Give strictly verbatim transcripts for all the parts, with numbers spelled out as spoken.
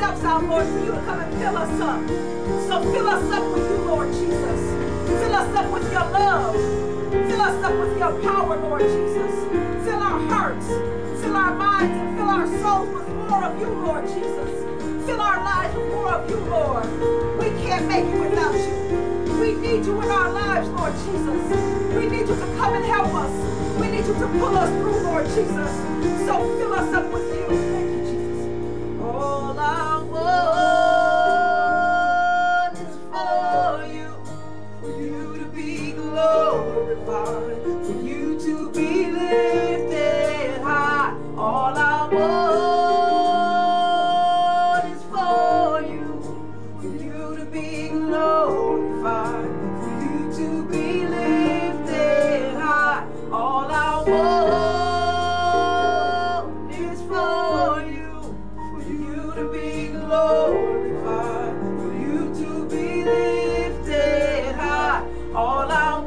ourselves out, Lord, for you to come and fill us up. So fill us up with you, Lord Jesus. Fill us up with your love. Fill us up with your power, Lord Jesus. Fill our hearts, fill our minds, and fill our souls with more of you, Lord Jesus. Fill our lives with more of you, Lord. We can't make it without you. We need you in our lives, Lord Jesus. We need you to come and help us. We need you to pull us through, Lord Jesus. So fill us up with you. Thank you, Jesus. All I want. For you to be lifted high, all I want is for you, for you to be glorified, for you to be lifted high, all I want is for you, for you to be glorified, for you to be lifted high, all I want.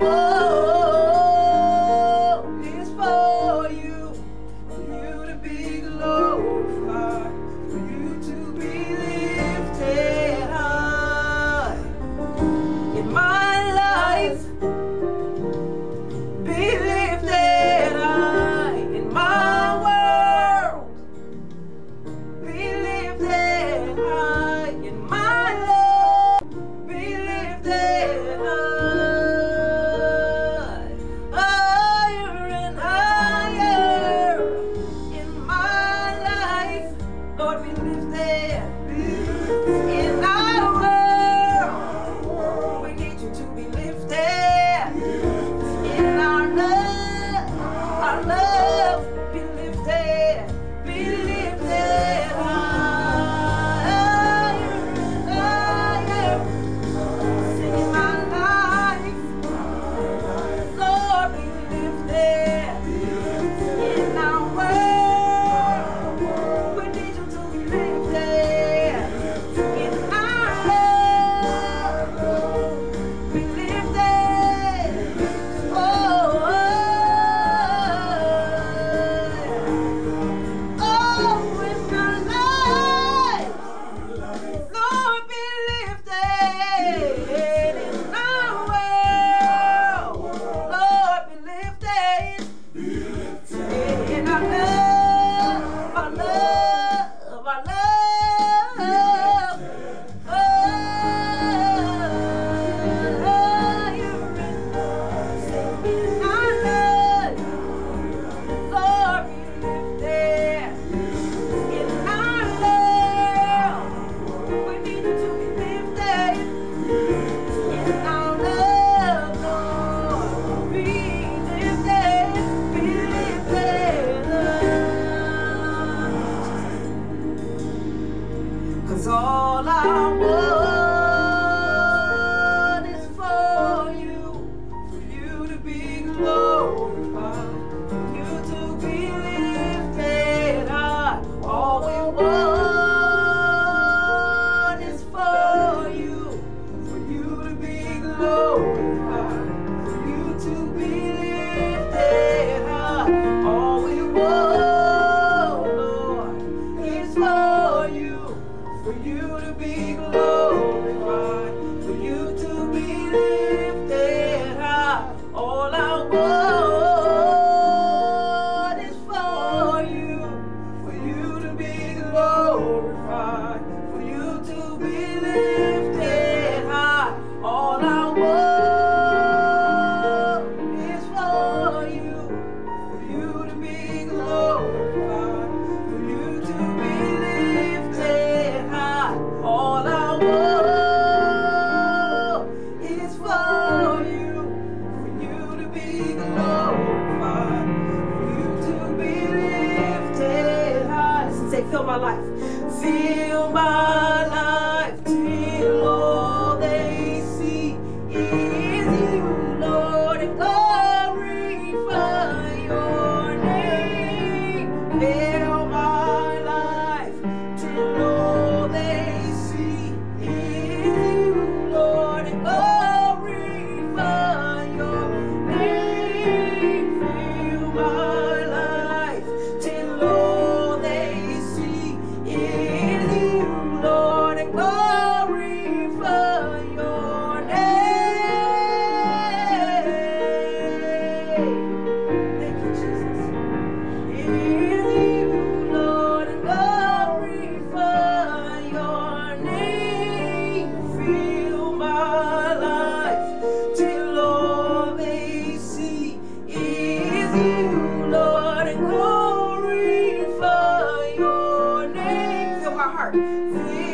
heart,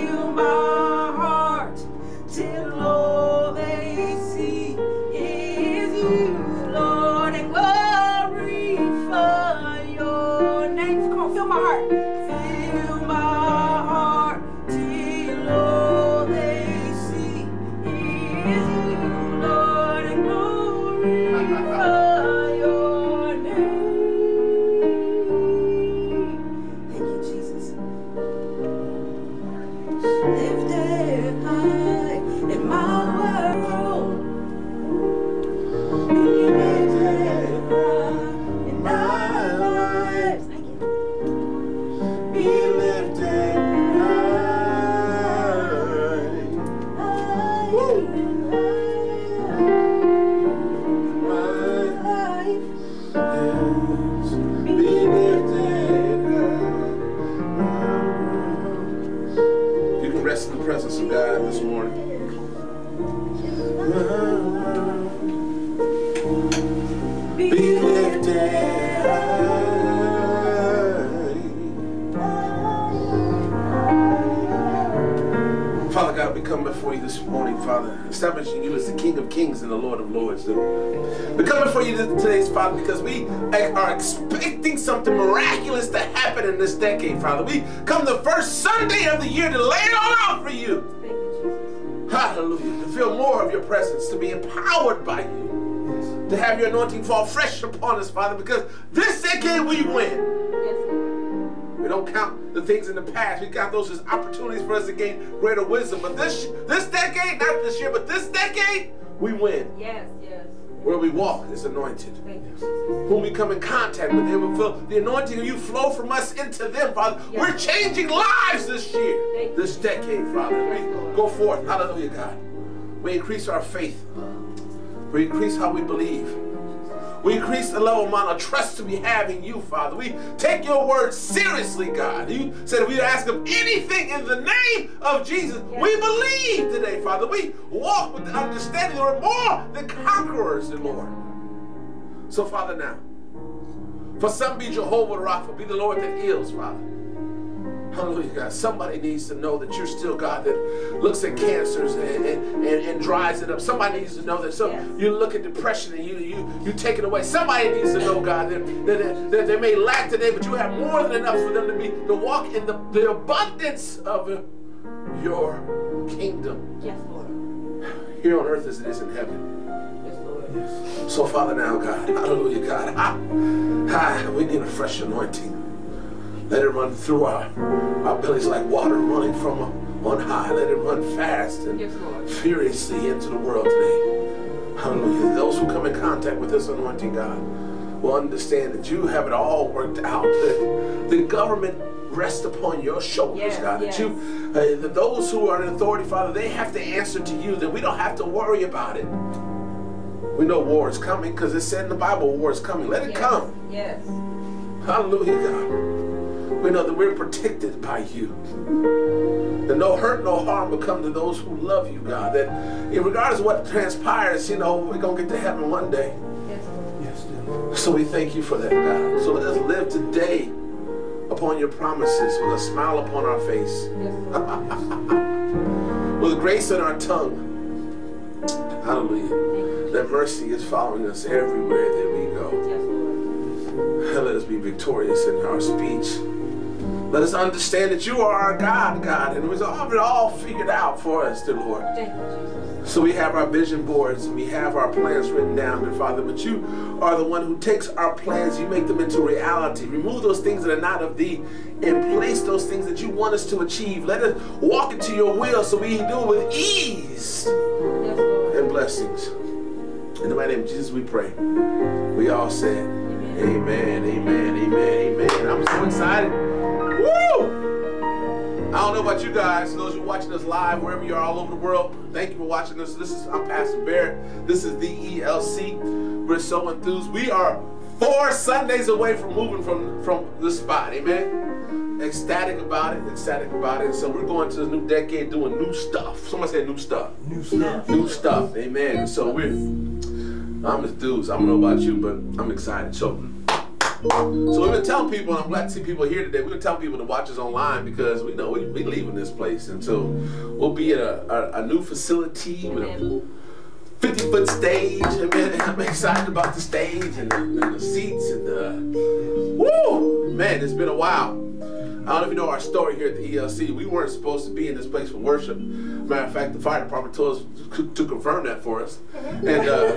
fill my heart, till all they see is you, Lord, and glory for your name. Come on, fill my heart, fill my heart, till all they see is you, Lord, and glory for. Establishing you as the King of Kings and the Lord of Lords. We come before you today's Father, because we are expecting something miraculous to happen in this decade, Father. We come the first Sunday of the year to lay it all out for you. Thank you, Jesus. Hallelujah. To feel more of your presence, to be empowered by you, to have your anointing fall fresh upon us, Father, because this decade we win. We don't count the things in the past. We count those as opportunities for us to gain greater wisdom. But this this decade, not this year, but this decade, we win. Yes, yes. Where we walk is anointed. Thank you. Whom we come in contact with, they will feel the anointing of you flow from us into them, Father. Yes. We're changing lives this year, Thank this you. decade, Father. We go forth. Hallelujah, God. We increase our faith. We increase how we believe. We increase the level amount of trust we have in you, Father. We take your word seriously, God. You said we ask of anything in the name of Jesus. Yes. We believe today, Father. We walk with the understanding that we're more than conquerors, the Lord. So, Father, now, for some be Jehovah Rapha, be the Lord that heals, Father. Hallelujah, God. Somebody needs to know that you're still God that looks at cancers and, and, and, and dries it up. Somebody needs to know that some, yes. you look at depression and you you you take it away. Somebody needs to know, God, that, that, that they may lack today, but you have more than enough for them to be to walk in the, the abundance of your kingdom. Yes, Lord. Here on earth as it is in heaven. Yes, Lord. Yes. So, Father, now, God, hallelujah, God, I, I, we need a fresh anointing. Let it run through our, our bellies like water running from on high. Let it run fast and yes, furiously into the world today. Hallelujah. Those who come in contact with this anointing, God, will understand that you have it all worked out. That the government rests upon your shoulders, yes, God. Yes. That you, uh, that those who are in authority, Father, they have to answer to you. That we don't have to worry about it. We know war is coming because it said in the Bible, war is coming. Let it yes, come. Yes. Hallelujah, God. We know that we're protected by you. That no hurt, no harm will come to those who love you, God. That regardless of what transpires, you know, we're going to get to heaven one day. Yes, Lord. Yes, Lord. So we thank you for that, God. So let us live today upon your promises with a smile upon our face. Yes, with grace in our tongue. Hallelujah. That mercy is following us everywhere that we go. Yes, Lord. Let us be victorious in our speech. Let us understand that you are our God, God, and it was all, it all figured out for us, dear Lord. Thank you, Jesus. So we have our vision boards, and we have our plans written down, dear Father, but you are the one who takes our plans, you make them into reality. Remove those things that are not of thee, and place those things that you want us to achieve. Let us walk into your will so we can do it with ease and blessings. In the mighty name of Jesus, we pray. We all said, amen, amen, amen, amen. I'm so excited. Woo! I don't know about you guys, those who are watching us live, wherever you are all over the world, thank you for watching us. This is, I'm Pastor Barrett. This is D E L C. We're so enthused. We are four Sundays away from moving from, from this spot, amen? Ecstatic about it, ecstatic about it. So we're going to this new decade doing new stuff. Somebody say new stuff. New stuff. New stuff, amen. So we're, I'm enthused. I don't know about you, but I'm excited. So So we've been telling people, and I'm glad to see people here today, we're going to tell people to watch us online because we know we're we leaving this place. And so we'll be at a, a, a new facility with a fifty-foot stage. Man, I'm excited about the stage and the, and the seats. And the, woo! Man, it's been a while. I don't know if you know our story here at the E L C. We weren't supposed to be in this place for worship. Matter of fact, the fire department told us to, to confirm that for us. And uh,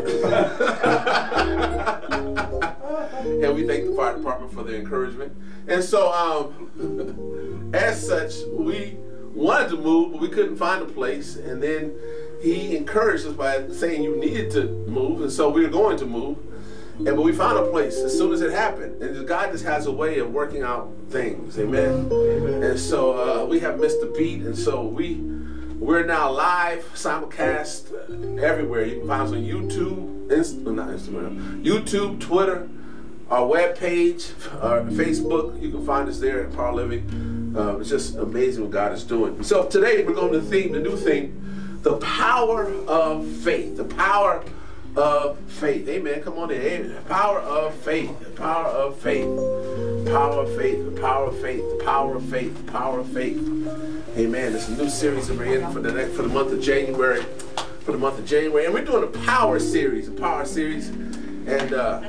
and we thank the fire department for their encouragement. And so, um, as such, we wanted to move, but we couldn't find a place. And then he encouraged us by saying you needed to move. And so we were going to move. And but we found a place as soon as it happened. And God just has a way of working out things. Amen. Amen. And so uh, we have missed the beat. And so we, we're now live, simulcast everywhere. You can find us on YouTube, Inst- not Instagram, YouTube, Twitter, our webpage, our Facebook. You can find us there at Paraliving. Uh, it's just amazing what God is doing. So today we're going to theme, the new theme, the power of faith. The power of faith. Amen. Come on in. Amen. Power of faith. The power of faith. Power of faith. The power of faith. The power of faith. The power of faith. Amen. It's a new series that we're in for the next for the month of January. For the month of January. And we're doing a power series. A power series. And uh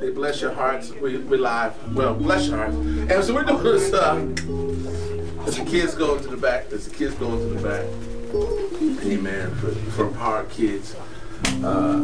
they bless your hearts. We we live. Well, bless your hearts. And so we're doing this uh as the kids go to the back, as the kids go into the back. Amen. For for empowered kids. Uh,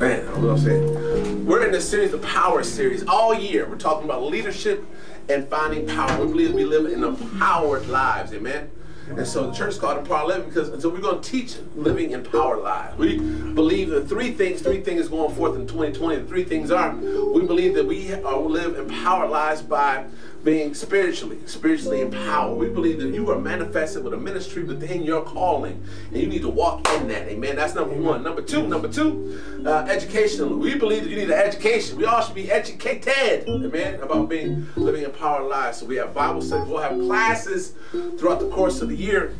man, I don't know what I'm saying. We're in this series, the Power Series, all year. We're talking about leadership and finding power. We believe we live in empowered lives, amen? And so the church is called Empowered Living because so we're going to teach living empowered lives. We believe that three things, three things going forth in twenty twenty. The three things are, we believe that we are, live empowered lives by being spiritually, spiritually empowered. We believe that you are manifested with a ministry within your calling, and you need to walk in that. Amen. That's number one. Number two, number two, uh, educationally. We believe that you need an education. We all should be educated, amen, about being living empowered lives. So we have Bible studies. We'll have classes throughout the course of the year.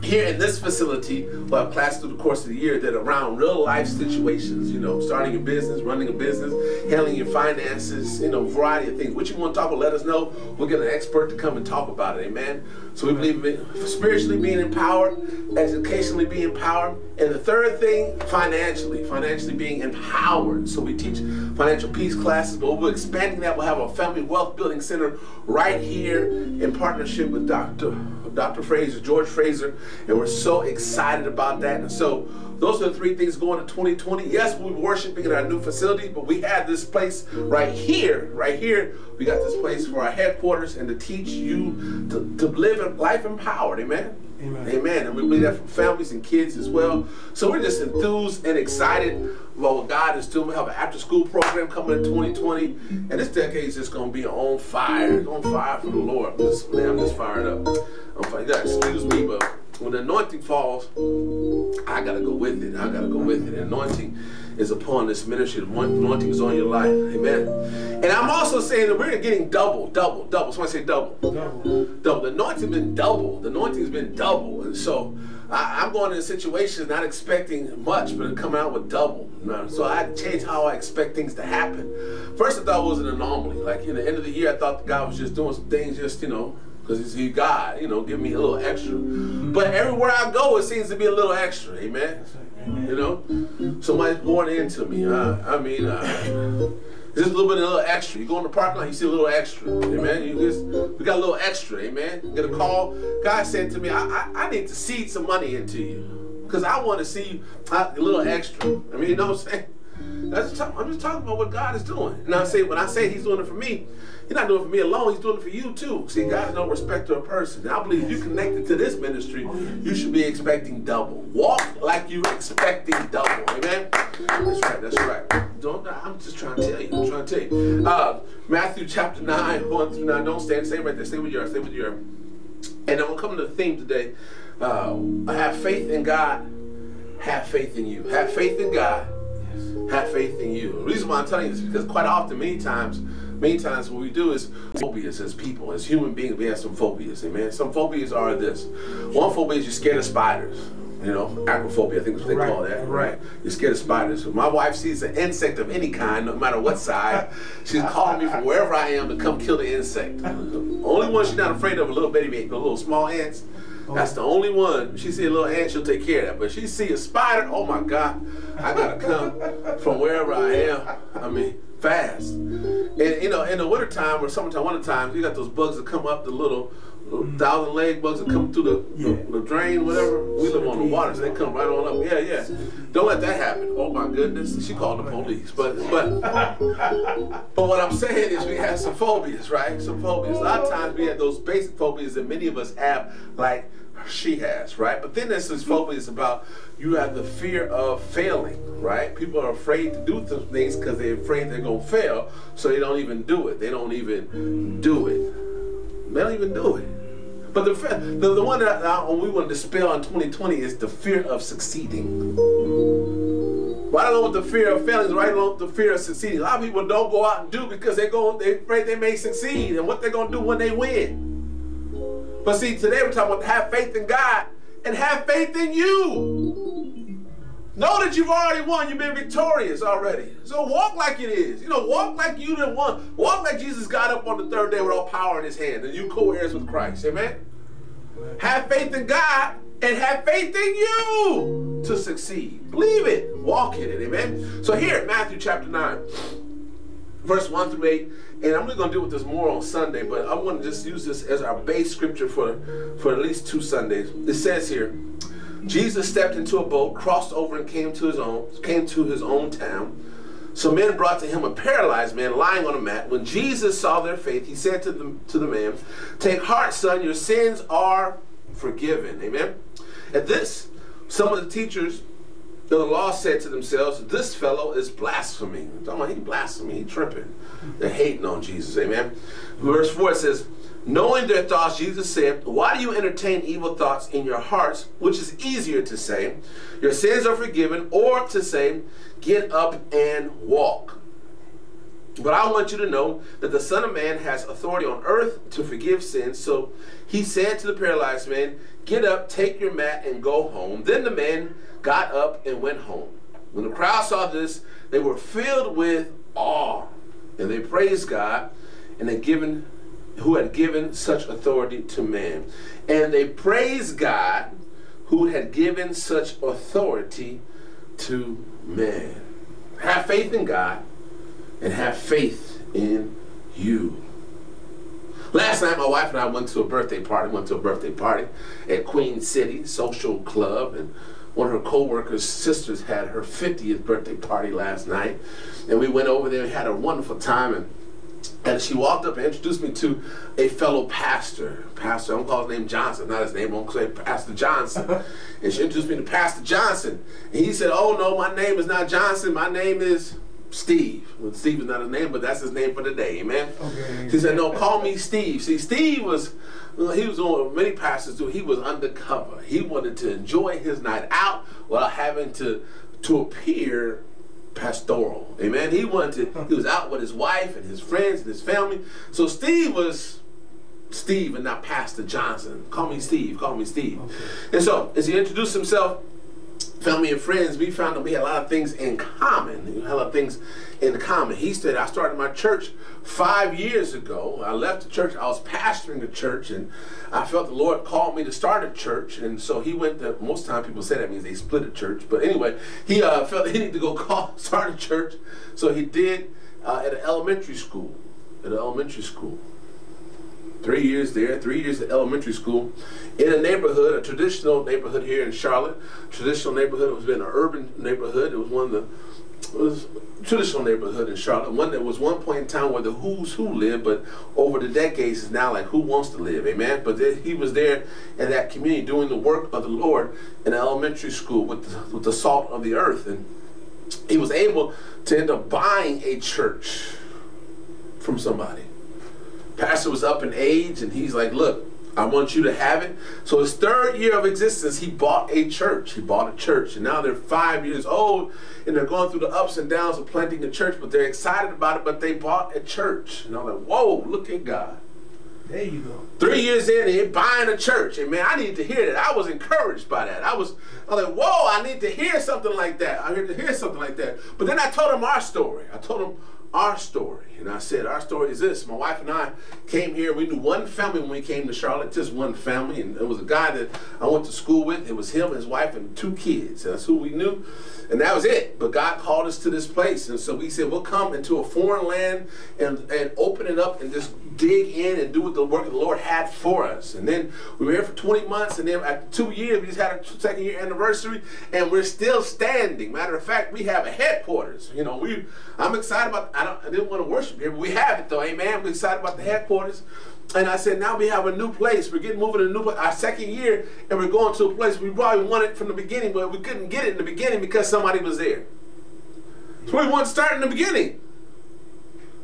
Here in this facility, we'll have classes through the course of the year that are around real life situations, you know, starting a business, running a business, handling your finances, you know, a variety of things. What you want to talk about, let us know. We'll get an expert to come and talk about it, amen? So we believe in spiritually being empowered, educationally being empowered, and the third thing, financially, financially being empowered. So we teach financial peace classes, but we're expanding that. We'll have a family wealth building center right here in partnership with Doctor Doctor Fraser, George Fraser, and we're so excited about that. And so those are the three things going to twenty twenty. Yes, we're worshiping in our new facility, but we have this place right here, right here. We got this place for our headquarters and to teach you to, to live life empowered, amen? Amen. Amen. And we believe that for families and kids as well. So we're just enthused and excited about what God is doing. We have an after-school program coming in twenty twenty, and this decade is just going to be on fire, on fire for the Lord. I'm just, man, I'm just fired up. I'm fired up. Excuse me, but when the anointing falls, I got to go with it. I got to go with it. The anointing is upon this ministry. The anointing is on your life. Amen. And I'm also saying that we're getting double, double, double. Somebody say double. Double. Double. The anointing's been double. The anointing's been double. And so I, I'm going in a situation not expecting much, but it coming out with double. So I had to change how I expect things to happen. First, I thought it was an anomaly. Like, in the end of the year, I thought God was just doing some things just, you know, because he's God, you know, give me a little extra. But everywhere I go, it seems to be a little extra, amen? You know? Somebody's born into me. Uh, I mean, uh, just a little bit of a little extra. You go in the parking lot, you see a little extra, amen? You just, we got a little extra, amen? You get a call. God said to me, I, I, I need to seed some money into you because I want to see a little extra. I mean, you know what I'm saying? That's just talk, I'm just talking about what God is doing. And I say, when I say he's doing it for me, he's not doing it for me alone. He's doing it for you, too. See, God is no respecter of person. And I believe if you're connected to this ministry, you should be expecting double. Walk like you're expecting double. Amen? That's right. That's right. Don't, I'm just trying to tell you. I'm trying to tell you. Uh, Matthew chapter nine, one through nine. Don't stand. Stay right there. Stay with you are. Stay with you are. And I'm going to come to the theme today. Uh, have faith in God. Have faith in you. Have faith in God. Have faith in you. The reason why I'm telling you this is because quite often, many times, many times what we do is phobias as people, as human beings, we have some phobias, amen? Some phobias are this. One phobia is you're scared of spiders. You know, acrophobia, I think is what they right, call that. Right. You're scared of spiders. When my wife sees an insect of any kind, no matter what size, she's calling me from wherever I am to come kill the insect. Only one she's not afraid of are little baby, the little small ants. Oh. That's the only one. She see a little ant, she'll take care of that. But she see a spider, oh my God, I gotta come from wherever I am. I mean, fast. And you know, in the wintertime or summertime, wintertime, you got those bugs that come up, the little Mm-hmm. thousand leg bugs that come through the, yeah. the, the drain, whatever. We live on the water, so they come right on up. Yeah, yeah. Don't let that happen. Oh my goodness. She called the police. But but but what I'm saying is we have some phobias, right? Some phobias. A lot of times we have those basic phobias that many of us have, like she has, right? But then there's this phobia about you have the fear of failing, right? People are afraid to do those things because they're afraid they're going to fail, so they don't even do it. They don't even do it. They don't even do it. But the, the the one that I, we want to dispel in twenty twenty is the fear of succeeding. Right along with the fear of failing, right along with the fear of succeeding. A lot of people don't go out and do because they're going, they're afraid they may succeed and what they're going to do when they win. But see, today we're talking about have faith in God and have faith in you. Know that you've already won. You've been victorious already. So walk like it is. You know, walk like you done won. Walk like Jesus got up on the third day with all power in his hand and you co-heirs with Christ. Amen? Have faith in God and have faith in you to succeed. Believe it. Walk in it. Amen? So here, Matthew chapter nine, verse one through eight, and I'm really going to deal with this more on Sunday, but I want to just use this as our base scripture for, for at least two Sundays. It says here, Jesus stepped into a boat, crossed over, and came to his own, came to his own town. So men brought to him a paralyzed man lying on a mat. When Jesus saw their faith, he said to the, to the man, "Take heart, son, your sins are forgiven." Amen? At this, some of the teachers of the law said to themselves, "This fellow is blaspheming." He blaspheming, he tripping. They're hating on Jesus. Amen? Verse four says, "Knowing their thoughts, Jesus said, 'Why do you entertain evil thoughts in your hearts? Which is easier to say, your sins are forgiven, or to say, get up and walk? But I want you to know that the Son of Man has authority on earth to forgive sins.' So he said to the paralyzed man, 'Get up, take your mat, and go home.' Then the man got up and went home. When the crowd saw this, they were filled with awe, and they praised God, and they given who had given such authority to man. And they praised God who had given such authority to man." Have faith in God and have faith in you. Last night, my wife and I went to a birthday party, went to a birthday party at Queen City Social Club, and one of her co-workers' sisters had her fiftieth birthday party last night, and we went over there and had a wonderful time, and And she walked up and introduced me to a fellow pastor. Pastor, I'm calling his name Johnson, not his name, I'm going to say Pastor Johnson. And she introduced me to Pastor Johnson. And he said, "Oh no, my name is not Johnson, my name is Steve." Well, Steve is not his name, but that's his name for the day, amen? Okay. She said, "No, call me Steve." See, Steve was, well, he was doing what many pastors do, he was undercover. He wanted to enjoy his night out without having to, to appear pastoral. Amen. He wanted to, he was out with his wife and his friends and his family. So Steve was Steve and not Pastor Johnson. Call me Steve. Call me Steve. Okay. And so as he introduced himself, family and friends, we found that we had a lot of things in common. We had a lot of things in common. He said, "I started my church five years ago. I left the church. I was pastoring the church, and I felt the Lord called me to start a church." And so he went to, most time people say that means they split a church. But anyway, he uh, felt he needed to go call, start a church. So he did uh, at an elementary school, at an elementary school. Three years there, three years at elementary school in a neighborhood, a traditional neighborhood here in Charlotte. Traditional neighborhood, it was been an urban neighborhood. It was one of the it was traditional neighborhood in Charlotte. One that was one point in time where the who's who lived, but over the decades is now like who wants to live, amen? But then he was there in that community doing the work of the Lord in an elementary school with the, with the salt of the earth. And he was able to end up buying a church from somebody. Pastor was up in age, and he's like, "Look, I want you to have it." So his third year of existence, he bought a church. He bought a church, and now they're five years old, and they're going through the ups and downs of planting a church, but they're excited about it, but they bought a church. And I'm like, whoa, look at God. There you go. Three years in, they're buying a church. And man, I needed to hear that. I was encouraged by that. I was, I was like, whoa, I need to hear something like that. I need to hear something like that. But then I told them our story. I told them our story. And I said, our story is this. My wife and I came here. We knew one family when we came to Charlotte, just one family. And it was a guy that I went to school with. It was him, his wife, and two kids. That's who we knew. And that was it. But God called us to this place. And so we said, we'll come into a foreign land and, and open it up and just dig in and do what the work of the Lord had for us. And then we were here for twenty months. And then after two years, we just had our second year anniversary. And we're still standing. Matter of fact, we have a headquarters. You know, we I'm excited about, I, don't, I didn't want to worship here, but we have it though, amen. We're excited about the headquarters. And I said, now we have a new place. We're getting moving to a new place, our second year, and we're going to a place we probably wanted from the beginning, but we couldn't get it in the beginning because somebody was there. So we wanted to start in the beginning,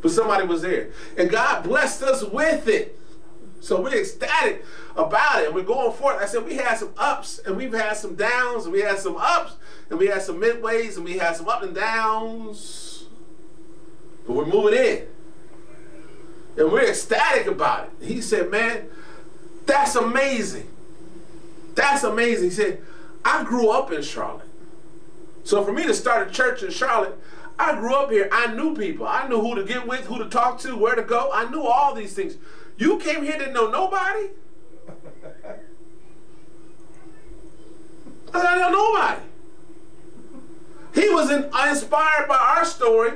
but somebody was there. And God blessed us with it. So we're ecstatic about it. We're going for it. I said, we had some ups, and we've had some downs, and we had some ups, and we had some midways, and we had some up and downs. But we're moving in. And we're ecstatic about it. He said, man, that's amazing. That's amazing. He said, I grew up in Charlotte. So for me to start a church in Charlotte, I grew up here. I knew people. I knew who to get with, who to talk to, where to go. I knew all these things. You came here to know nobody? I said, I know nobody. He was in, inspired by our story.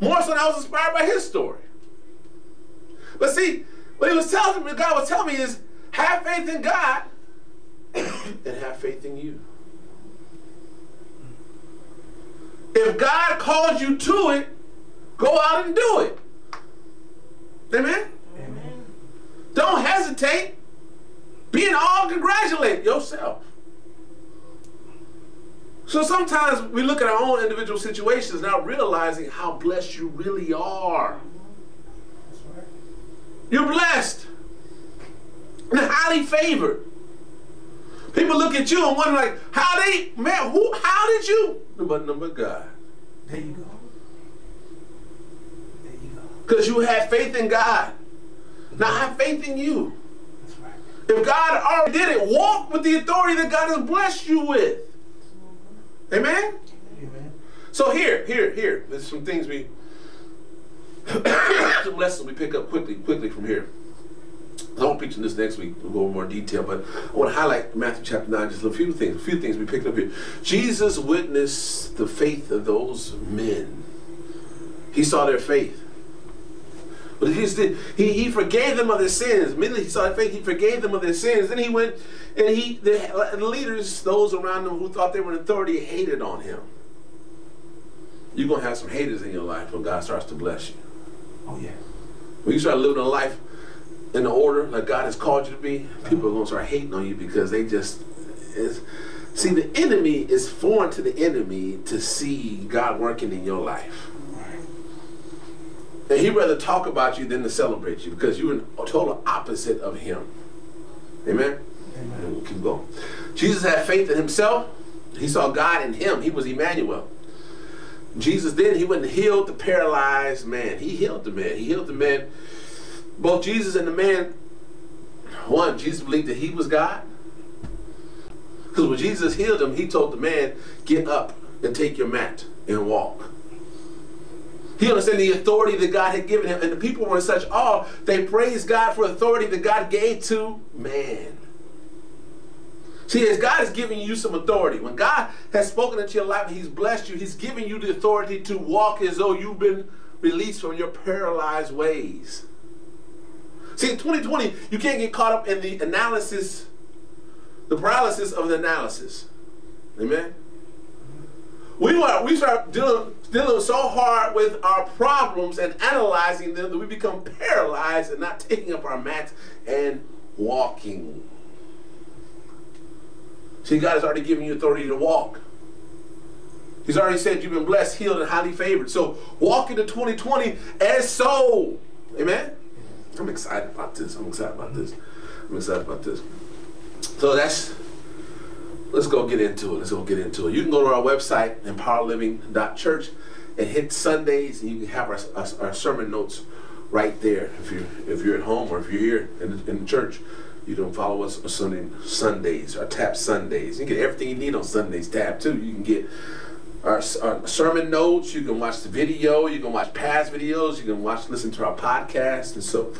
More so, I was inspired by his story. But see, what he was telling me, God was telling me is, have faith in God and have faith in you. If God calls you to it, go out and do it. Amen? Amen. Don't hesitate. Be in awe and congratulate yourself. So sometimes we look at our own individual situations not realizing how blessed you really are. That's right. You're blessed and highly favored. People look at you and wonder like, how they, man, who, how did you? But number God. There you go. There you go. Because you have faith in God. Now have faith in you. That's right. If God already did it, walk with the authority that God has blessed you with. Amen? Amen. So here, here, here. There's some things we, some lessons we pick up quickly, quickly from here. I won't preach on this next week. We'll go over more detail, but I want to highlight Matthew chapter nine, just a few things, a few things we picked up here. Jesus witnessed the faith of those men. He saw their faith. But he, just did, he, he forgave them of their sins. Immediately he saw their faith, he forgave them of their sins. Then he went and he the leaders, those around him who thought they were in authority, hated on him. You're going to have some haters in your life when God starts to bless you. Oh, yeah. When you start living a life in the order like God has called you to be, people are going to start hating on you because they just... It's, see, the enemy is foreign to the enemy to see God working in your life. And he'd rather talk about you than to celebrate you because you're in total opposite of him. Amen? Amen. And we'll keep going. Jesus had faith in himself. He saw God in him. He was Emmanuel. Jesus then, he went and healed the paralyzed man. He healed the man. He healed the man. Both Jesus and the man, one, Jesus believed that he was God. Because when Jesus healed him, he told the man, get up and take your mat and walk. He understood the authority that God had given him. And the people were in such awe, they praised God for authority that God gave to man. See, as God is giving you some authority, when God has spoken into your life and he's blessed you, he's giving you the authority to walk as though you've been released from your paralyzed ways. See, in twenty twenty, you can't get caught up in the analysis, the paralysis of the analysis. Amen? We were, we start dealing, dealing so hard with our problems and analyzing them that we become paralyzed and not taking up our mats and walking. See, God has already given you authority to walk. He's already said you've been blessed, healed, and highly favored. So walk into twenty twenty as so. Amen? I'm excited about this. I'm excited about this. I'm excited about this. So that's... Let's go get into it. Let's go get into it. You can go to our website, empowered living dot church, and hit Sundays, and you can have our, our, our sermon notes right there. If you if you're at home or if you're here in the, in the church, you don't follow us on Sunday Sundays or tap Sundays. You get everything you need on Sundays. Tap too. You can get our, our sermon notes. You can watch the video. You can watch past videos. You can watch listen to our podcast. And so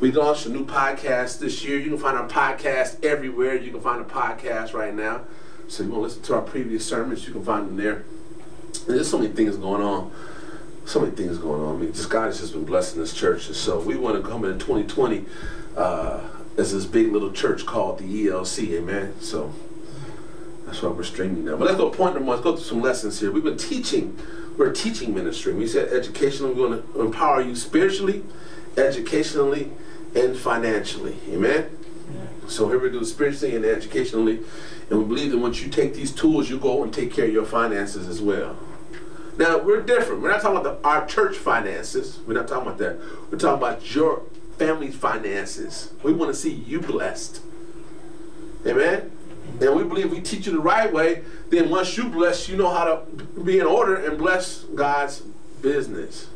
we launched a new podcast this year. You can find our podcast everywhere. You can find a podcast right now. So you want to listen to our previous sermons, you can find them there. And there's so many things going on. So many things going on. I mean, just God has just been blessing this church. And so we want to come in twenty twenty uh, as this big little church called the E L C. Amen. So that's why we're streaming now. But let's go to point number one. Let's go through some lessons here. We've been teaching. We're a teaching ministry. We said educational. We're going to empower you spiritually, educationally, and financially. Amen. So here we do spiritually and educationally, and we believe that once you take these tools, you go and take care of your finances as well. Now, we're different. We're not talking about the, our church finances. We're not talking about that. We're talking about your family's finances. We want to see you blessed. Amen? And we believe we teach you the right way, then once you bless, you know how to be in order and bless God's business.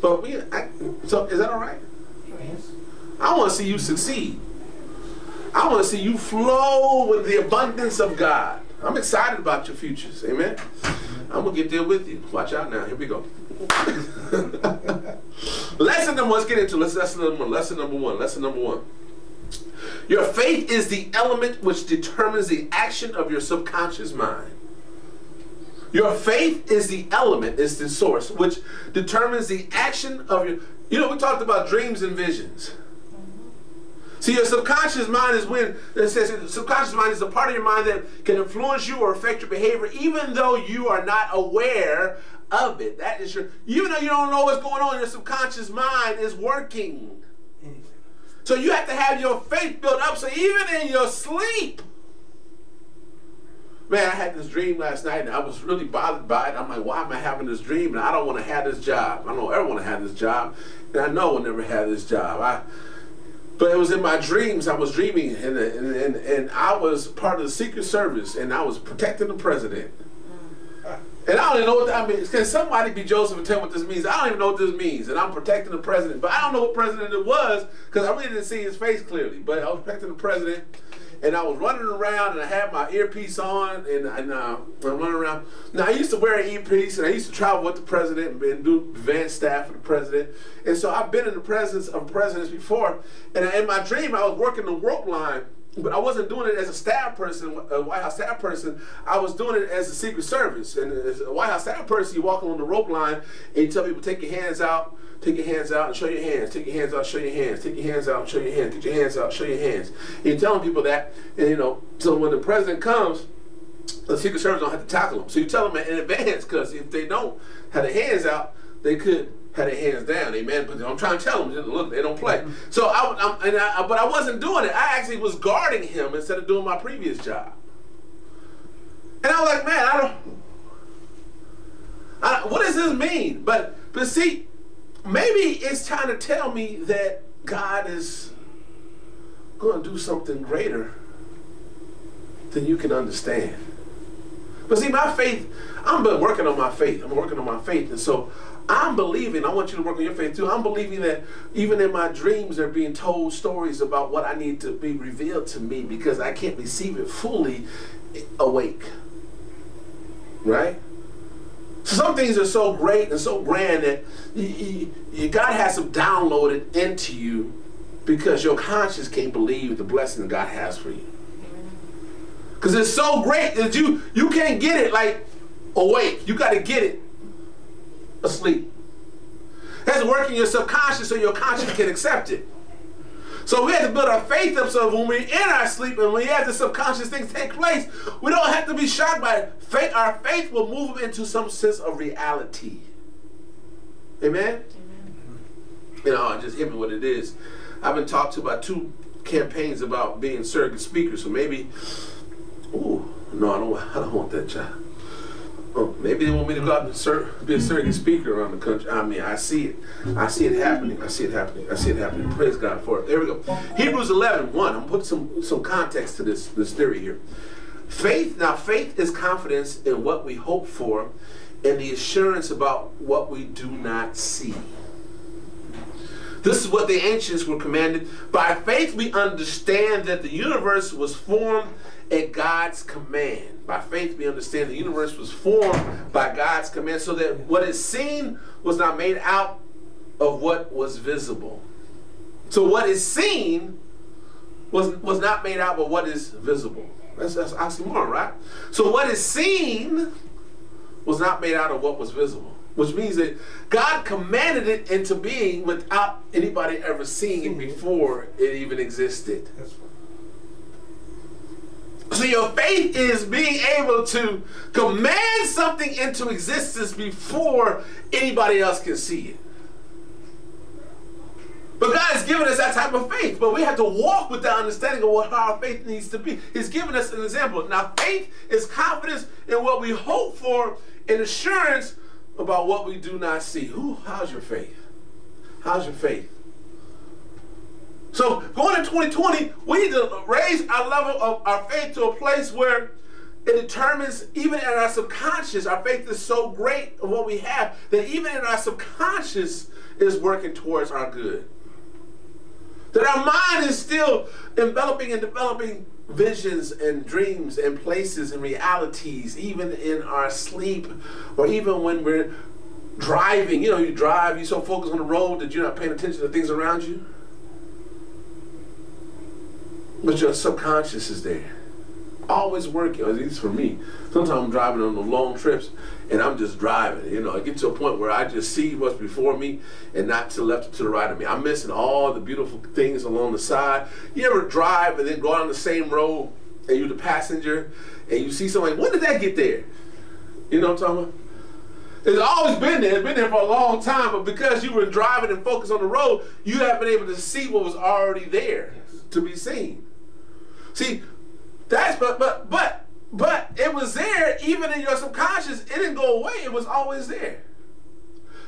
So, we, I, so is that all right? Yes. I want to see you succeed. I want to see you flow with the abundance of God. I'm excited about your futures. Amen? I'm going to get there with you. Watch out now. Here we go. Lesson number one. Let's get into it. Lesson number one. Lesson number one. Lesson number one. Your faith is the element which determines the action of your subconscious mind. Your faith is the element, is the source, which determines the action of your... You know, we talked about dreams and visions. See, your subconscious mind is when, it says your subconscious mind is the part of your mind that can influence you or affect your behavior even though you are not aware of it. That is your, even though you don't know what's going on, your subconscious mind is working. So you have to have your faith built up. So even in your sleep, man, I had this dream last night and I was really bothered by it. I'm like, why am I having this dream? And I don't want to have this job. I don't ever want to have this job. And I know I'll never have this job. I... But it was in my dreams. I was dreaming, and, and and and I was part of the Secret Service, and I was protecting the president. And I don't even know what that means. Can somebody be Joseph and tell me what this means? I don't even know what this means, and I'm protecting the president. But I don't know what president it was, because I really didn't see his face clearly. But I was protecting the president, and I was running around, and I had my earpiece on, and, and uh, I'm running around. Now, I used to wear an earpiece, and I used to travel with the president and do advanced staff for the president. And so I've been in the presence of presidents before, and in my dream, I was working the rope line, but I wasn't doing it as a staff person, a White House staff person. I was doing it as a Secret Service. And as a White House staff person, you walk along the rope line, and you tell people, take your hands out, take your hands out and show your hands. Take your hands out, show your hands. Take your hands out, show your hands. Take your hands out, show your hands. And you're telling people that, and you know, so when the president comes, the Secret Service don't have to tackle them. So you tell them in advance, because if they don't have their hands out, they could have their hands down. Amen. But I'm trying to tell them, look, they don't play. So I, I'm, and I, but I wasn't doing it. I actually was guarding him instead of doing my previous job. And I was like, man, I don't. I, what does this mean? But but see. Maybe it's trying to tell me that God is going to do something greater than you can understand. But see, my faith, I've been working on my faith. I'm working on my faith. And so I'm believing, I want you to work on your faith too. I'm believing that even in my dreams, they're being told stories about what I need to be revealed to me because I can't receive it fully awake. Right? Some things are so great and so grand that you, you, God has them downloaded into you because your conscience can't believe the blessing God has for you. Because it's so great that you, you can't get it like awake. You got to get it asleep. That's working your subconscious so your conscience can accept it. So we have to build our faith up so when we're in our sleep and we have the subconscious things take place, we don't have to be shocked by it. Faith, our faith will move into some sense of reality. Amen? Amen. You know, I just hit me what it is. I've been talked to about two campaigns about being surrogate speakers. So maybe, ooh, no, I don't, I don't want that job. Oh, maybe they want me to go out and sur- be a surrogate speaker around the country. I mean, I see it. I see it happening. I see it happening. I see it happening. Praise God for it. There we go. Hebrews eleven one. I'm putting some, some context to this, this theory here. Faith, now faith is confidence in what we hope for and the assurance about what we do not see. This is what the ancients were commanded. By faith we understand that the universe was formed at God's command. By faith we understand the universe was formed by God's command, so that what is seen was not made out of what was visible. So what is seen was was not made out of what is visible. That's, that's oxymoron, right? So what is seen was not made out of what was visible, which means that God commanded it into being without anybody ever seeing it before it even existed. So your faith is being able to command something into existence before anybody else can see it. But God has given us that type of faith, but we have to walk with the understanding of what our faith needs to be. He's given us an example. Now, faith is confidence in what we hope for and assurance about what we do not see. Who? How's your faith? How's your faith? So, going to twenty twenty, we need to raise our level of our faith to a place where it determines, even in our subconscious, our faith is so great of what we have that even in our subconscious is working towards our good. That our mind is still enveloping and developing visions and dreams and places and realities, even in our sleep, or even when we're driving. You know, you drive, you're so focused on the road that you're not paying attention to things around you. But your subconscious is there, always working, at least for me. Sometimes I'm driving on the long trips and I'm just driving. You know, I get to a point where I just see what's before me and not to the left or to the right of me. I'm missing all the beautiful things along the side. You ever drive and then go on the same road and you're the passenger and you see somebody, when did that get there? You know what I'm talking about? It's always been there. It's been there for a long time, but because you were driving and focused on the road, you haven't been able to see what was already there to be seen. See, that's but but but but it was there even in your subconscious. It didn't go away. It was always there.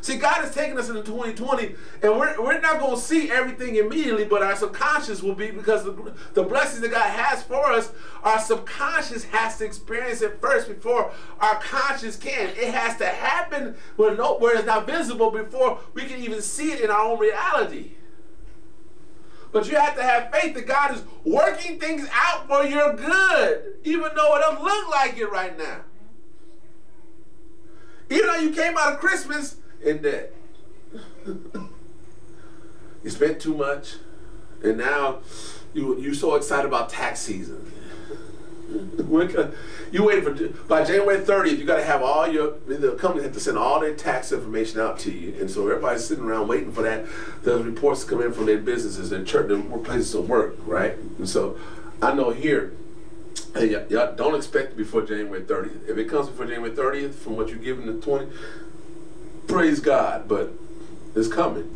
See, God has taken us into twenty twenty, and we're we're not going to see everything immediately, but our subconscious will be, because the, the blessings that God has for us, our subconscious has to experience it first before our conscious can. It has to happen where no where it's not visible before we can even see it in our own reality. But you have to have faith that God is working things out for your good, even though it doesn't look like it right now. Even though you came out of Christmas in debt. You spent too much, and now you, you're so excited about tax season. You wait for, by January thirtieth, you got to have all your, the company have to send all their tax information out to you. And so everybody's sitting around waiting for that, those reports to come in from their businesses, their church, their places of work, right? And so I know here, hey, y- y'all don't expect it before January thirtieth. If it comes before January thirtieth, from what you're giving to twenty, praise God, but it's coming.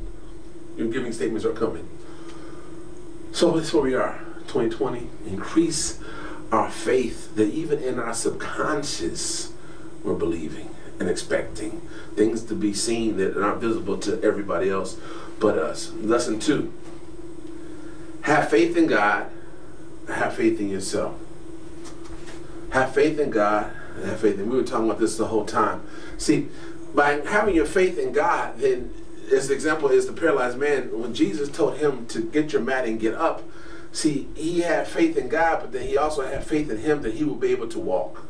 Your giving statements are coming. So that's where we are, twenty twenty, increase our faith that even in our subconscious we're believing and expecting things to be seen that are not visible to everybody else but us. Lesson two, have faith in God, have faith in yourself. Have faith in God, have faith in, we were talking about this the whole time. See, by having your faith in God, then as the example is the paralyzed man, when Jesus told him to get your mat and get up, see, he had faith in God, but then he also had faith in him that he would be able to walk.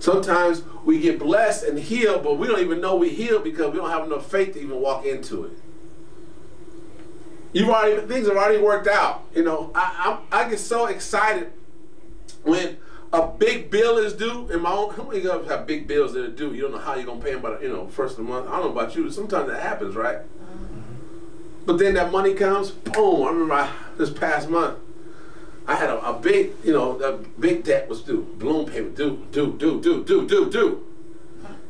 Sometimes we get blessed and healed, but we don't even know we healed because we don't have enough faith to even walk into it. You've already, things have already worked out. You know, I, I, I get so excited when a big bill is due. In my own, how many of you have big bills that are due? You don't know how you're gonna pay them, but you know, first of the month. I don't know about you. Sometimes that happens, right? But then that money comes, boom. I remember I, this past month, I had a, a big, you know, a big debt was due. Balloon payment due, due, due, due, due, due, due.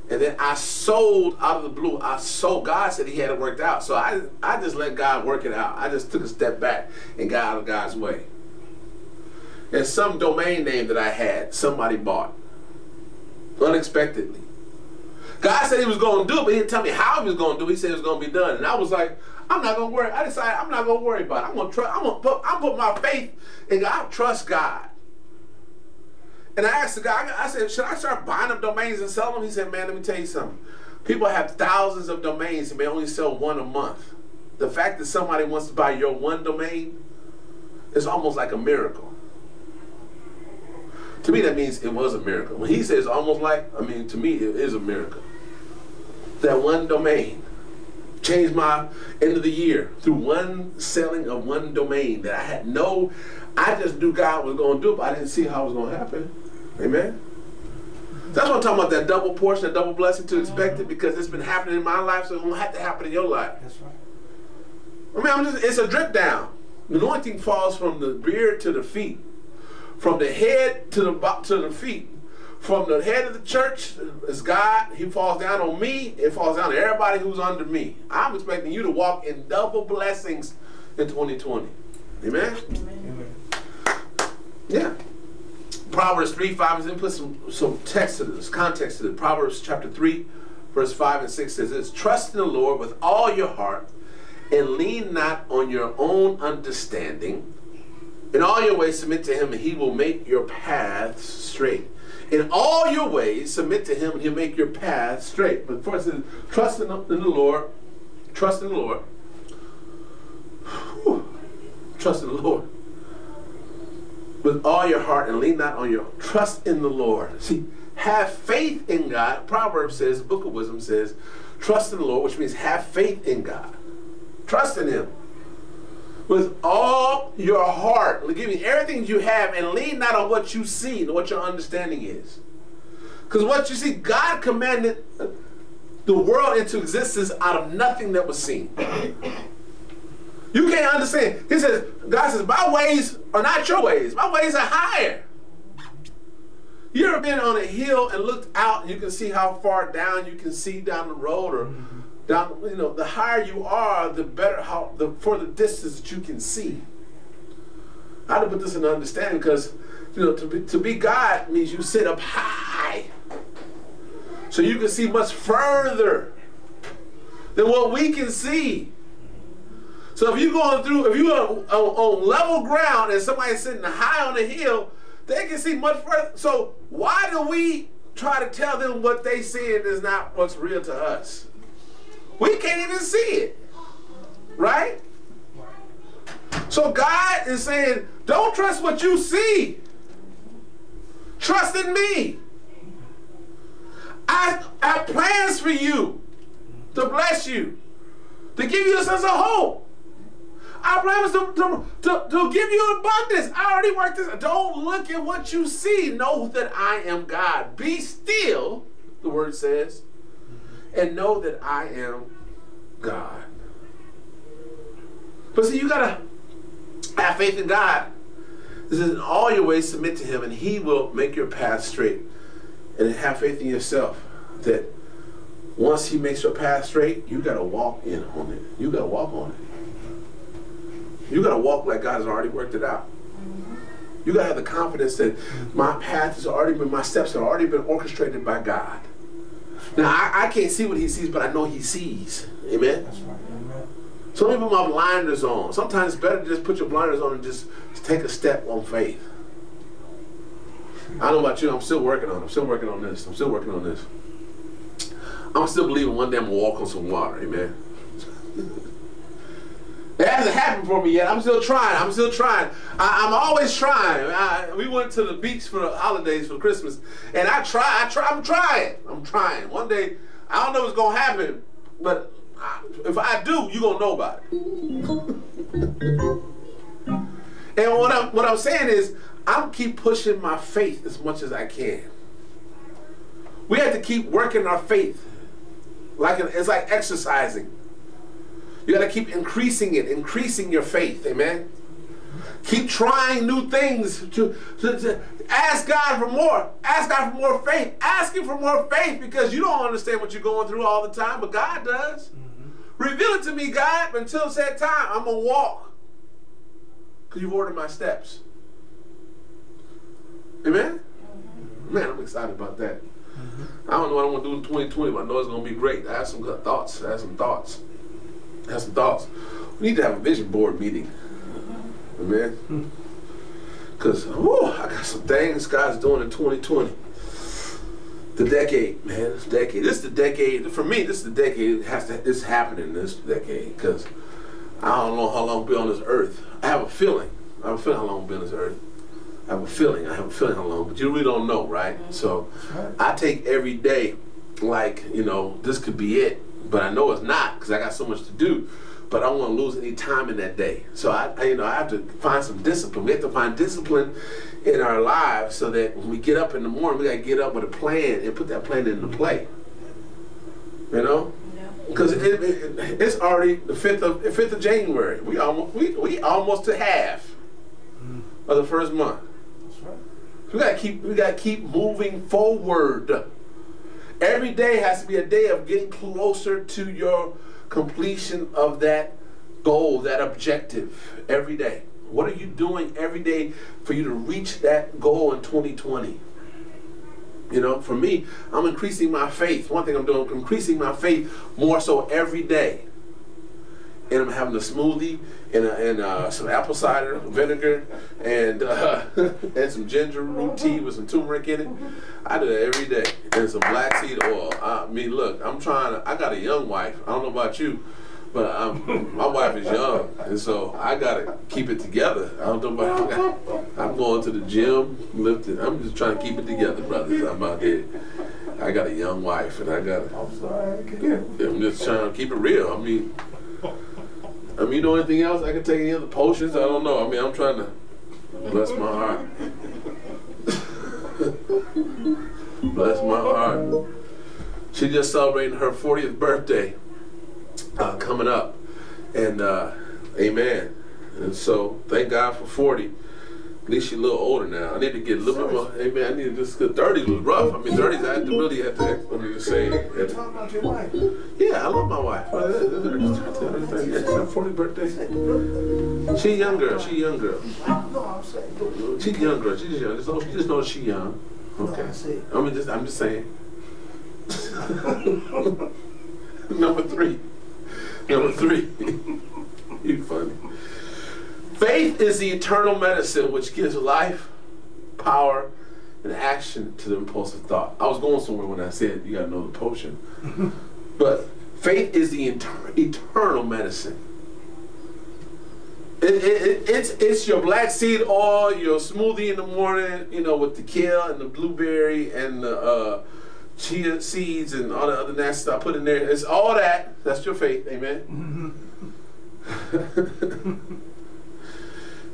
And then I sold out of the blue. I sold. God said he had it worked out. So I, I just let God work it out. I just took a step back and got out of God's way. And some domain name that I had, somebody bought. Unexpectedly. God said he was going to do it, but he didn't tell me how he was going to do it. He said it was going to be done. And I was like, I'm not gonna worry. I decided I'm not gonna worry about it. I'm gonna trust. I'm gonna put. I put my faith in God. I trust God. And I asked the guy. I said, should I start buying up domains and sell them? He said, man, let me tell you something. People have thousands of domains and they only sell one a month. the fact that somebody wants to buy your one domain is almost like a miracle. To me, that means it was a miracle. When he says almost like, I mean, to me, it is a miracle. That one domain changed my end of the year through one selling of one domain that I had no, I just knew God was going to do it, but I didn't see how it was going to happen. Amen? That's what I'm talking about, that double portion, that double blessing to expect it, because it's been happening in my life, so it won't have to happen in your life. That's right. I mean, I'm just, it's a drip down. The anointing falls from the beard to the feet, from the head to the to the feet, from the head of the church is God. He falls down on me. It falls down to everybody who's under me. I'm expecting you to walk in double blessings in twenty twenty. Amen? Amen. Yeah. Proverbs three, five, and then put some, some text to this, context to this. Proverbs chapter three, verse five and six says this: trust in the Lord with all your heart and lean not on your own understanding. In all your ways submit to him, and he will make your paths straight. In all your ways submit to him, and he'll make your paths straight. But first it says, trust in the, in the Lord. Trust in the Lord. Whew. Trust in the Lord with all your heart and lean not on your own. Trust in the Lord. See, have faith in God. Proverbs says, Book of Wisdom says, trust in the Lord, which means have faith in God. Trust in him with all your heart. Give me everything you have and lean not on what you see and what your understanding is. Because what you see, God commanded the world into existence out of nothing that was seen. You can't understand. He says, God says, my ways are not your ways. My ways are higher. You ever been on a hill and looked out and you can see how far down you can see down the road or mm-hmm. down, you know, the higher you are, the better, how, the further distance that you can see. I had to put this in understanding because, you know, to be, to be God means you sit up high. So you can see much further than what we can see. So if you're going through, if you're on, on, on level ground and somebody's sitting high on the hill, they can see much further. So why do we try to tell them what they see is not what's real to us? We can't even see it, right? So God is saying, don't trust what you see. Trust in me. I have plans for you to bless you, to give you a sense of hope. I promise to, to, to, to give you abundance. I already worked this. Don't look at what you see. Know that I am God. Be still, the word says, and know that I am God. But see, you gotta have faith in God. This is in all your ways, submit to him, and he will make your path straight. And have faith in yourself that once he makes your path straight, you gotta walk in on it. You gotta walk on it. You got to walk like God has already worked it out. You got to have the confidence that my path has already been, my steps have already been orchestrated by God. Now, I, I can't see what he sees, but I know he sees. Amen? That's right. Amen. So let me put my blinders on. Sometimes it's better to just put your blinders on and just take a step on faith. I don't know about you, I'm still working on it. I'm still working on this. I'm still working on this. I'm still believing one day I'm going to walk on some water. Amen? It hasn't happened for me yet. I'm still trying. I'm still trying. I, I'm always trying. I, we went to the beach for the holidays for Christmas, and I try. I try. I'm trying. I'm trying. One day, I don't know what's gonna happen, but I, if I do, you gonna know about it. And what I'm what I'm saying is, I'll keep pushing my faith as much as I can. We have to keep working our faith, like it's like exercising. You got to keep increasing it, increasing your faith, amen? Keep trying new things. To, to, to ask God for more. Ask God for more faith. Ask him for more faith because you don't understand what you're going through all the time, but God does. Mm-hmm. Reveal it to me, God, but until said time, I'm going to walk because you've ordered my steps. Amen? Mm-hmm. Man, I'm excited about that. Mm-hmm. I don't know what I'm going to do in twenty twenty, but I know it's going to be great. I have some good thoughts. I have some thoughts. Have some thoughts. We need to have a vision board meeting. Amen? Because, whoo, I got some things God's doing in twenty twenty. The decade, man, this decade. This is the decade. For me, this is the decade. It has to, it's happening this decade because I don't know how long I'll be on this earth. I have a feeling. I have a feeling how long I'll be on this earth. I have a feeling. I have a feeling how long. But you really don't know, right? Mm-hmm. So right. I take every day like, you know, this could be it. But I know it's not because I got so much to do. But I don't want to lose any time in that day. So I, I, you know, I have to find some discipline. We have to find discipline in our lives so that when we get up in the morning, we got to get up with a plan and put that plan into play. You know? Because yeah. it, it, it's already the fifth of the fifth of January. We almost we, we almost to half mm. of the first month. That's right. So we gotta keep we gotta keep moving forward. Every day has to be a day of getting closer to your completion of that goal, that objective, every day. What are you doing every day for you to reach that goal in twenty twenty? You know, for me, I'm increasing my faith. One thing I'm doing, I'm increasing my faith more so every day. And I'm having a smoothie and, a, and a, some apple cider vinegar and uh, and some ginger root tea with some turmeric in it. I do that every day. And some black seed oil. I mean, look, I'm trying to, I got a young wife. I don't know about you, but I'm, my wife is young. And so I got to keep it together. I don't know about, I'm going to the gym, lifting. I'm just trying to keep it together, brothers. I'm out there. I got a young wife and I got to, I'm sorry. I'm just trying to keep it real. I mean, I mean, you know anything else? I can take any other potions? I don't know. I mean, I'm trying to bless my heart. Bless my heart. She just celebrating her fortieth birthday uh, coming up. And uh, amen. And so, thank God for forty. At least she's a little older now. I need to get a little Seriously? bit more. Amen. I need to just, because thirty was rough. I mean, thirties, I had to really have to, let me just say. You're talking about your wife. Yeah, I love my wife. fortieth birthday. She's young girl. She's young girl. No, I'm saying. She's young girl. She's young. Just know, just know she's young. Okay. I mean, just, I'm just saying. Number three. Number three. You funny. Faith is the eternal medicine which gives life, power, and action to the impulsive thought. I was going somewhere when I said you got to know the potion. But faith is the inter- eternal medicine. It, it, it, it's it's your black seed oil, your smoothie in the morning, you know, with the kale and the blueberry and the uh, chia seeds and all the other nasty stuff I put in there. It's all that. That's your faith. Amen. Mm-hmm.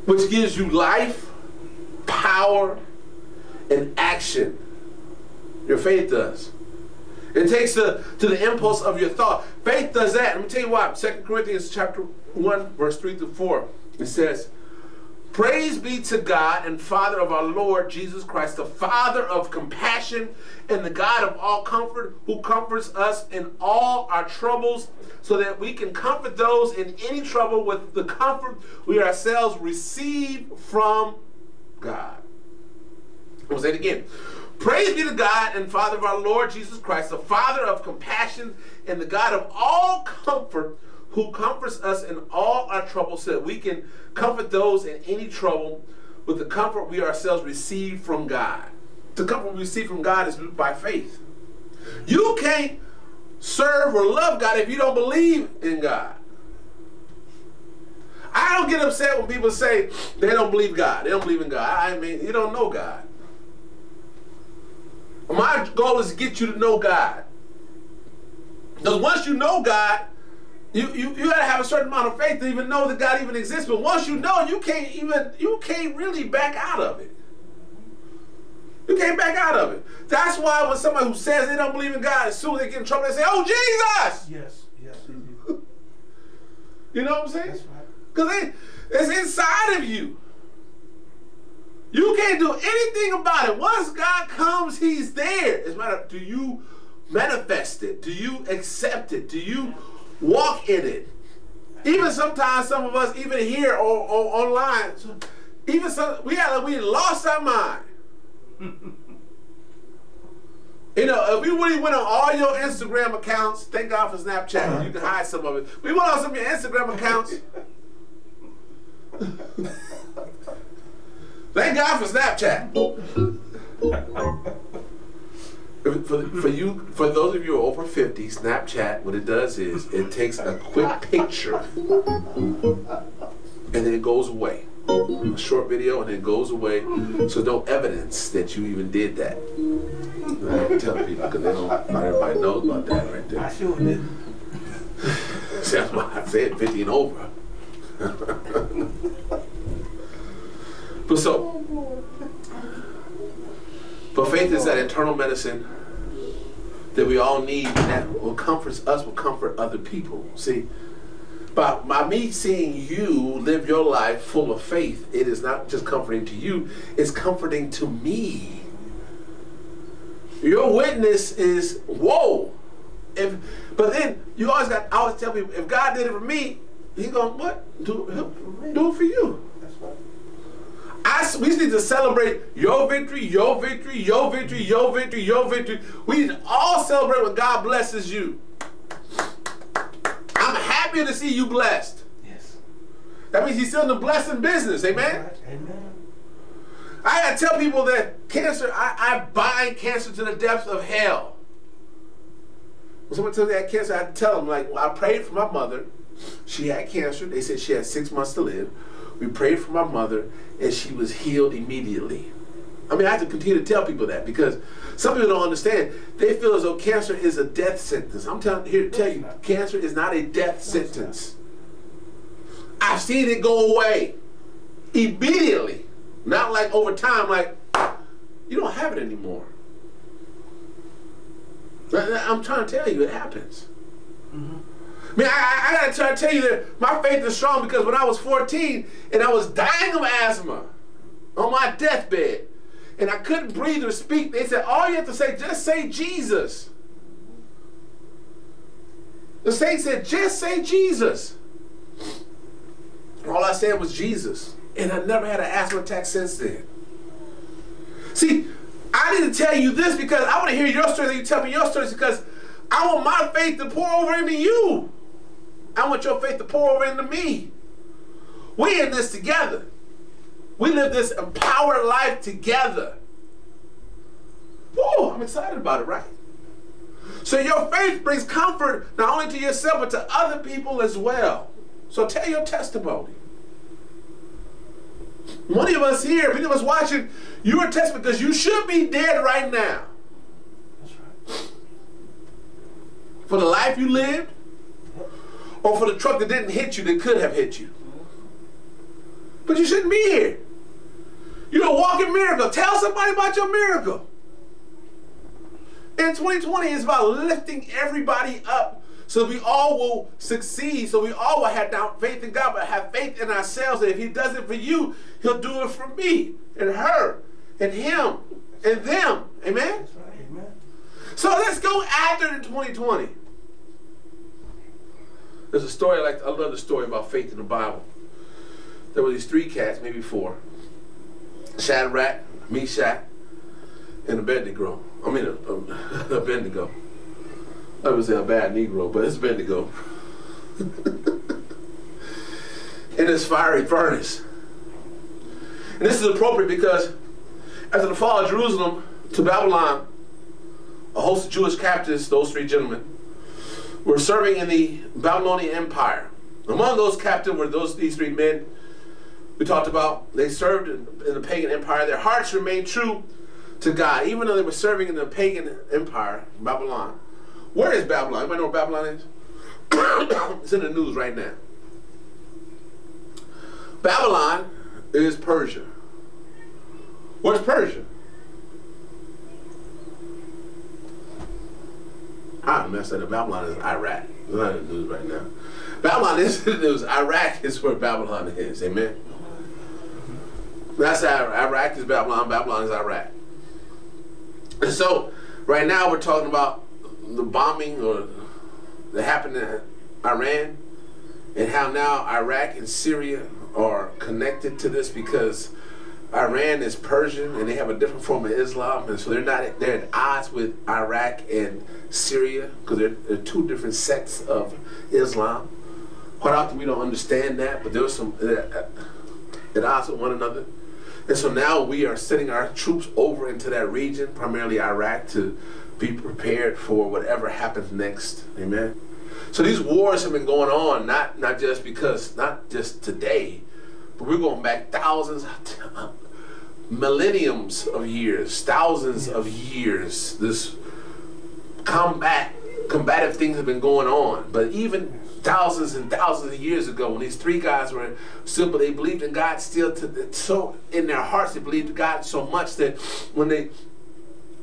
Which gives you life, power, and action. Your faith does. It takes the to the impulse of your thought. Faith does that. Let me tell you why. Second Corinthians chapter one, verse three through four. It says, "Praise be to God and Father of our Lord Jesus Christ, the Father of compassion and the God of all comfort, who comforts us in all our troubles, so that we can comfort those in any trouble with the comfort we ourselves receive from God." I'm going to say it again. Praise be to God and Father of our Lord Jesus Christ, the Father of compassion and the God of all comfort, who comforts us in all our troubles, so that we can comfort those in any trouble with the comfort we ourselves receive from God. The comfort we receive from God is by faith. You can't serve or love God if you don't believe in God. I don't get upset when people say they don't believe God. They don't believe in God. I mean, you don't know God. My goal is to get you to know God. Because once you know God, You you you gotta have a certain amount of faith to even know that God even exists. But once you know, you can't even you can't really back out of it. You can't back out of it. That's why when somebody who says they don't believe in God, as soon as they get in trouble, they say, "Oh, Jesus!" Yes, yes. You know what I'm saying? Because right. it, it's inside of you. You can't do anything about it. Once God comes, He's there. It's a matter of, do you manifest it? Do you accept it? Do you walk in it? Even sometimes some of us, even here or, or online, even some, we had, we lost our mind. You know, if we really went on all your Instagram accounts, thank God for Snapchat, you can hide some of it. We went on some of your Instagram accounts. Thank God for Snapchat. For, for you, for those of you who are over fifty, Snapchat, what it does is it takes a quick picture and then it goes away. A short video and then it goes away. So no evidence that you even did that. I don't tell people because they don't. Not everybody knows about that right there. I sure did. See, that's why I said fifty and over. But so, but faith is that internal medicine that we all need that will comfort us, will comfort other people. See, by, by me seeing you live your life full of faith, it is not just comforting to you, it's comforting to me. Your witness is, whoa. If, but then, you always got, I always tell people, if God did it for me, He's going, what? Do, he'll do it for you. That's right. I, we need to celebrate your victory, your victory, your victory, your victory, your victory. We need to all celebrate when God blesses you. I'm happy to see you blessed. Yes. That means He's still in the blessing business. Amen? Amen. I got to tell people that cancer, I, I bind cancer to the depths of hell. When someone tells me I had cancer, I had to tell them, like, well, I prayed for my mother. She had cancer. They said she had six months to live. We prayed for my mother, and she was healed immediately. I mean, I have to continue to tell people that because some people don't understand. They feel as though cancer is a death sentence. I'm telling, here to tell you, cancer is not a death sentence. I've seen it go away immediately, not like over time, like you don't have it anymore. I'm trying to tell you, it happens. Mm-hmm. I mean, I, I gotta try to tell you that my faith is strong because when I was fourteen and I was dying of asthma on my deathbed and I couldn't breathe or speak, they said, all you have to say, just say Jesus. The saint said, just say Jesus. All I said was Jesus. And I never had an asthma attack since then. See, I need to tell you this because I want to hear your stories and you tell me your stories because I want my faith to pour over into you. I want your faith to pour over into me. We in this together. We live this empowered life together. Woo, I'm excited about it, right? So your faith brings comfort not only to yourself, but to other people as well. So tell your testimony. Many of us here, many of us watching, you're a testament because you should be dead right now. That's right. For the life you lived, or for the truck that didn't hit you that could have hit you. But you shouldn't be here. You're a walking miracle. Tell somebody about your miracle. And twenty twenty is about lifting everybody up so we all will succeed, so we all will have now faith in God, but have faith in ourselves that if He does it for you, He'll do it for me and her and him and them. Amen? So let's go after the twenty twenty. There's a story, I like I love the story about faith in the Bible. There were these three cats, maybe four. Shadrach, Meshach, and Abednego. I mean, uh, Abednego. I would say a bad Negro, but it's Abednego. In this fiery furnace. And this is appropriate because after the fall of Jerusalem to Babylon, a host of Jewish captives, those three gentlemen, were serving in the Babylonian Empire. Among those captives were those these three men we talked about. They served in, in the pagan empire. Their hearts remained true to God, even though they were serving in the pagan empire, Babylon. Where is Babylon? Anybody know where Babylon is? It's in the news right now. Babylon is Persia. Where's Persia? I messed up. Babylon is Iraq. It's not in the news right now. Babylon is in the news. Iraq is where Babylon is. Amen? That's Iraq. Iraq is Babylon. Babylon is Iraq. And so, right now we're talking about the bombing or that happened in Iran and how now Iraq and Syria are connected to this because Iran is Persian and they have a different form of Islam, and so they're not they're at odds with Iraq and Syria because they're, they're two different sects of Islam. Quite often we don't understand that, but there's some uh, at odds with one another. And so now we are sending our troops over into that region, primarily Iraq, to be prepared for whatever happens next. Amen. So these wars have been going on, not not just because, not just today, but we're going back thousands of millenniums of years, thousands of years. This combat, combative things have been going on. But even thousands and thousands of years ago, when these three guys were simple, they believed in God still to so in their hearts, they believed in God so much that when they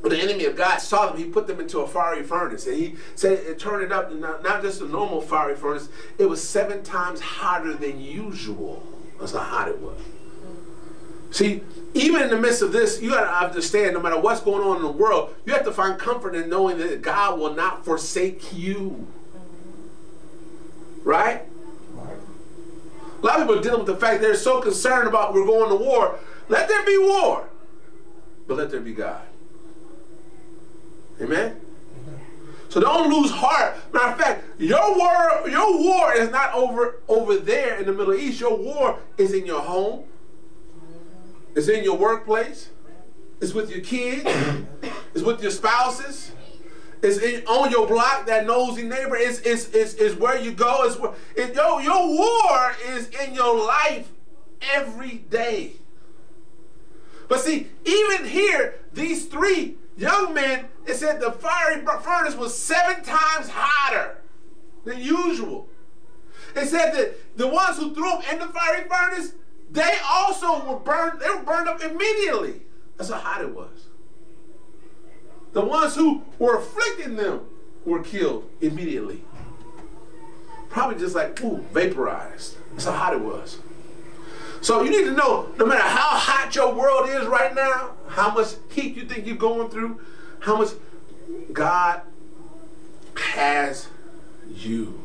But the enemy of God saw them, he put them into a fiery furnace. And he said it turned it up, not, not just a normal fiery furnace, it was seven times hotter than usual. That's how hot it was. See, even in the midst of this, you got to understand, no matter what's going on in the world, you have to find comfort in knowing that God will not forsake you. Right? Right. A lot of people are dealing with the fact they're so concerned about we're going to war. Let there be war, but let there be God. Amen? So don't lose heart. Matter of fact, your war, your war is not over, over there in the Middle East. Your war is in your home. It's in your workplace. It's with your kids. It's with your spouses. It's in, on your block, that nosy neighbor. It's, it's, it's, it's where you go. It's where, it, your, your war is in your life every day. But see, even here, these three young men, it said the fiery furnace was seven times hotter than usual. It said that the ones who threw them in the fiery furnace, they also were burned, they were burned up immediately. That's how hot it was. The ones who were afflicting them were killed immediately. Probably just like, ooh, vaporized. That's how hot it was. So you need to know, no matter how hot your world is right now, how much heat you think you're going through, how much God has you.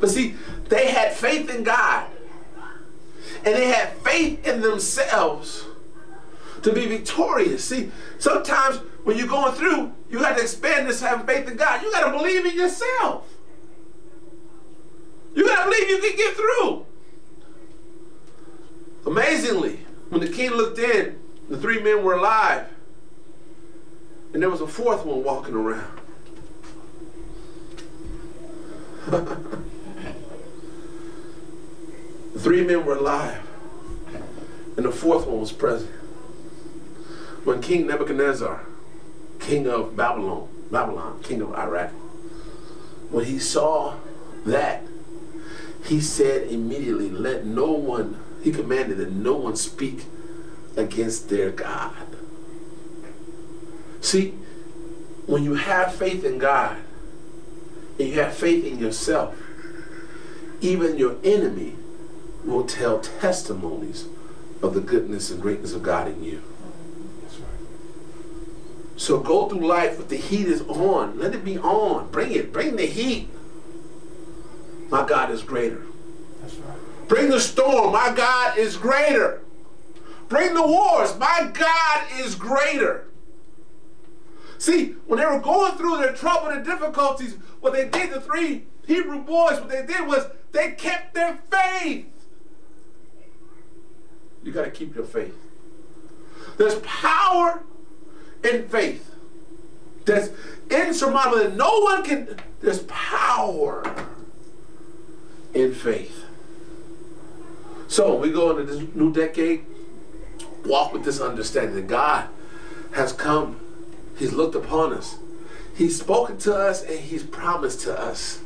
But see, they had faith in God. And they had faith in themselves to be victorious. See, sometimes when you're going through, you have to expand this having faith in God. You got to believe in yourself. You got to believe you can get through. Amazingly, when the king looked in, the three men were alive. And there was a fourth one walking around. The three men were alive. And the fourth one was present. When King Nebuchadnezzar, king of Babylon, Babylon, king of Iraq, when he saw that, he said immediately, let no one He commanded that no one speak against their God. See, when you have faith in God, and you have faith in yourself, even your enemy will tell testimonies of the goodness and greatness of God in you. That's right. So go through life with the heat is on. Let it be on. Bring it. Bring the heat. My God is greater. That's right. Bring the storm. My God is greater. Bring the wars. My God is greater. See, when they were going through their trouble and difficulties, what they did, the three Hebrew boys, what they did was they kept their faith. You got to keep your faith. There's power in faith. That's insurmountable. That no one can. There's power in faith. So we go into this new decade, walk with this understanding that God has come. He's looked upon us. He's spoken to us and he's promised to us.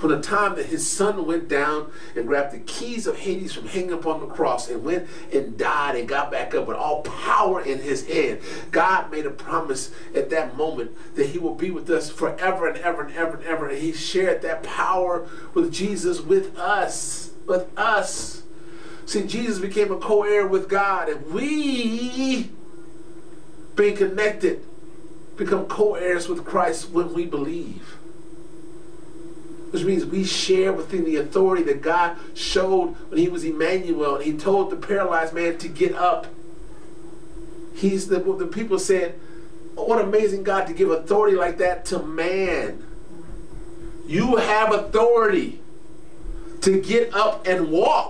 From the time that his son went down and grabbed the keys of Hades from hanging upon the cross and went and died and got back up with all power in his hand, God made a promise at that moment that he will be with us forever and ever and ever and ever. And he shared that power with Jesus, with us, with us. See, Jesus became a co-heir with God, and we, being connected, become co-heirs with Christ when we believe. Which means we share within the authority that God showed when he was Emmanuel, and he told the paralyzed man to get up. He's the, the people said, oh, what amazing God to give authority like that to man. You have authority to get up and walk.